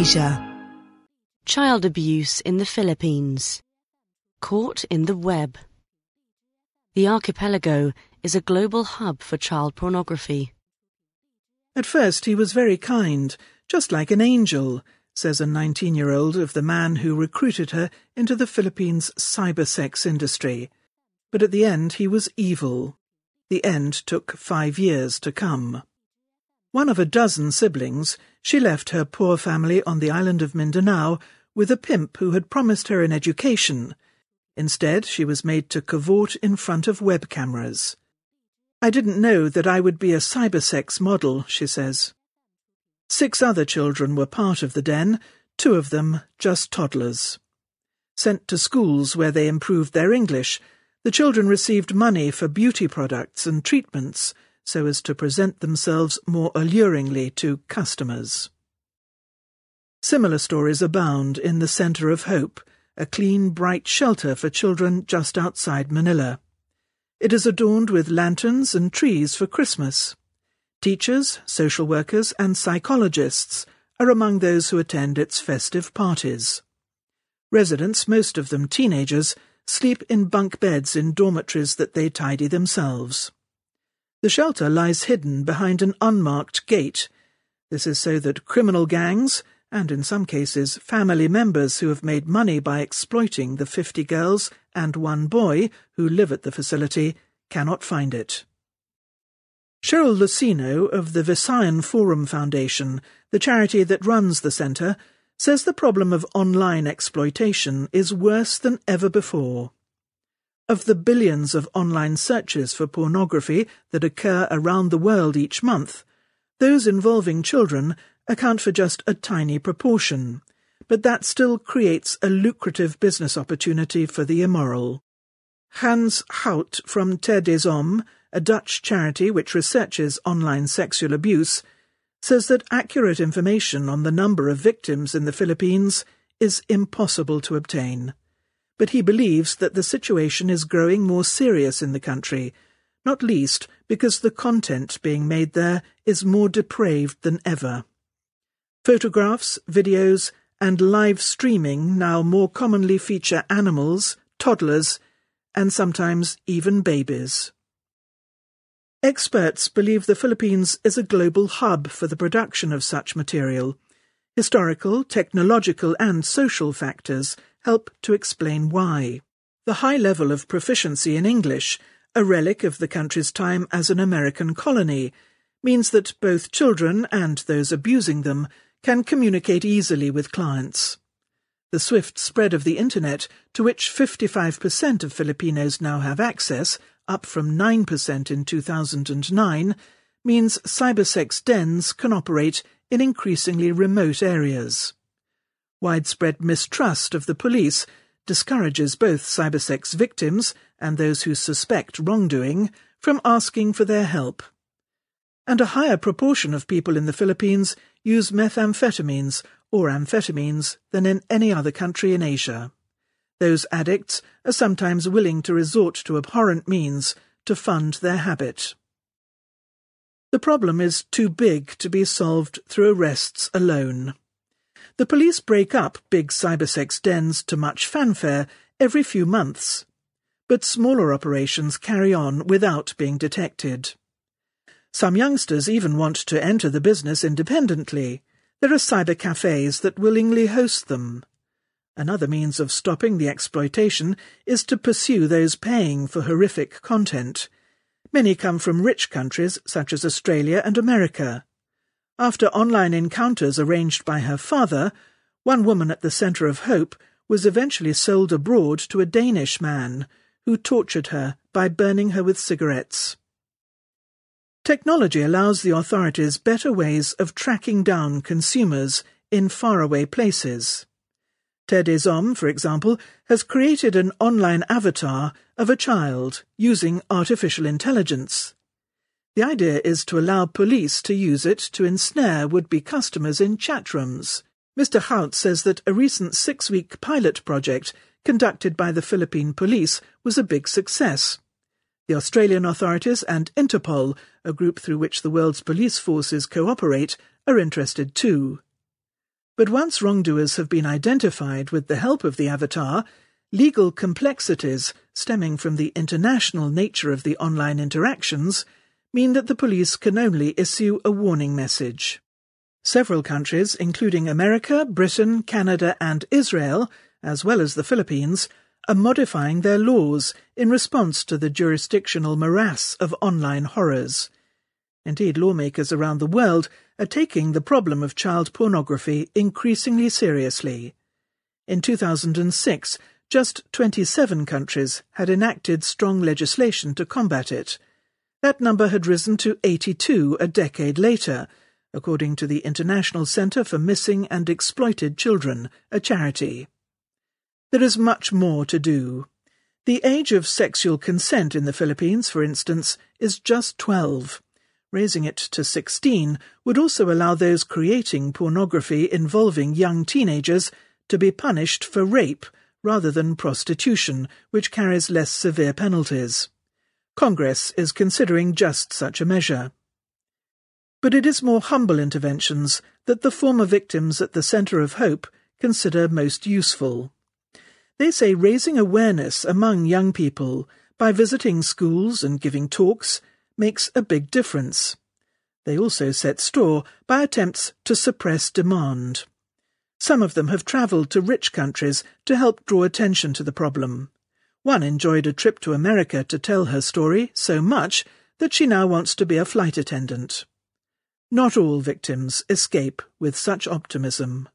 Asia. Child abuse in the Philippines. Caught in the web. The archipelago is a global hub for child pornography. At first he was very kind, just like an angel, says a 19-year-old of the man who recruited her into the Philippines' cyber sex industry. But at the end he was evil. The end took 5 years to come. One of a dozen siblings, she left her poor family on the island of Mindanao with a pimp who had promised her an education. Instead, she was made to cavort in front of web cameras. "I didn't know that I would be a cybersex model," she says. 6 other children were part of the den, 2 of them just toddlers. Sent to schools where they improved their English, the children received money for beauty products and treatments so as to present themselves more alluringly to customers. Similar stories abound in the Centre of Hope, a clean, bright shelter for children just outside Manila. It is adorned with lanterns and trees for Christmas. Teachers, social workers and psychologists are among those who attend its festive parties. Residents, most of them teenagers, sleep in bunk beds in dormitories that they tidy themselves. The shelter lies hidden behind an unmarked gate. This is so that criminal gangs, and in some cases family members who have made money by exploiting the 50 girls and 1 boy who live at the facility, cannot find it. Cheryl Lucino of the Visayan Forum Foundation, the charity that runs the centre, says the problem of online exploitation is worse than ever before. Of the billions of online searches for pornography that occur around the world each month, those involving children account for just a tiny proportion, but that still creates a lucrative business opportunity for the immoral. Hans Hout from Terre des Hommes, a Dutch charity which researches online sexual abuse, says that accurate information on the number of victims in the Philippines is impossible to obtain. But he believes that the situation is growing more serious in the country, not least because the content being made there is more depraved than ever. Photographs, videos and live streaming now more commonly feature animals, toddlers and sometimes even babies. Experts believe the Philippines is a global hub for the production of such material. Historical, technological and social factors help to explain why. The high level of proficiency in English, a relic of the country's time as an American colony, means that both children and those abusing them can communicate easily with clients. The swift spread of the Internet, to which 55% of Filipinos now have access, up from 9% in 2009, means cybersex dens can operate in increasingly remote areas. Widespread mistrust of the police discourages both cybersex victims and those who suspect wrongdoing from asking for their help. And a higher proportion of people in the Philippines use methamphetamines or amphetamines than in any other country in Asia. Those addicts are sometimes willing to resort to abhorrent means to fund their habit. The problem is too big to be solved through arrests alone. The police break up big cybersex dens to much fanfare every few months, but smaller operations carry on without being detected. Some youngsters even want to enter the business independently. There are cyber cafes that willingly host them. Another means of stopping the exploitation is to pursue those paying for horrific content. Many come from rich countries such as Australia and America. After online encounters arranged by her father, one woman at the Centre of Hope was eventually sold abroad to a Danish man who tortured her by burning her with cigarettes. Technology allows the authorities better ways of tracking down consumers in faraway places. Terre des Hommes, for example, has created an online avatar of a child using artificial intelligence. The idea is to allow police to use it to ensnare would-be customers in chat rooms. Mr. Hout says that a recent 6-week pilot project conducted by the Philippine police was a big success. The Australian authorities and Interpol, a group through which the world's police forces cooperate, are interested too. But once wrongdoers have been identified with the help of the avatar, legal complexities stemming from the international nature of the online interactions mean that the police can only issue a warning message. Several countries, including America, Britain, Canada and Israel, as well as the Philippines, are modifying their laws in response to the jurisdictional morass of online horrors. Indeed, lawmakers around the world are taking the problem of child pornography increasingly seriously. In 2006, just 27 countries had enacted strong legislation to combat it. That number had risen to 82 a decade later, according to the International Centre for Missing and Exploited Children, a charity. There is much more to do. The age of sexual consent in the Philippines, for instance, is just 12. Raising it to 16 would also allow those creating pornography involving young teenagers to be punished for rape rather than prostitution, which carries less severe penalties. Congress is considering just such a measure. But it is more humble interventions that the former victims at the Centre of Hope consider most useful. They say raising awareness among young people by visiting schools and giving talks makes a big difference. They also set store by attempts to suppress demand. Some of them have travelled to rich countries to help draw attention to the problem. One enjoyed a trip to America to tell her story so much that she now wants to be a flight attendant. Not all victims escape with such optimism.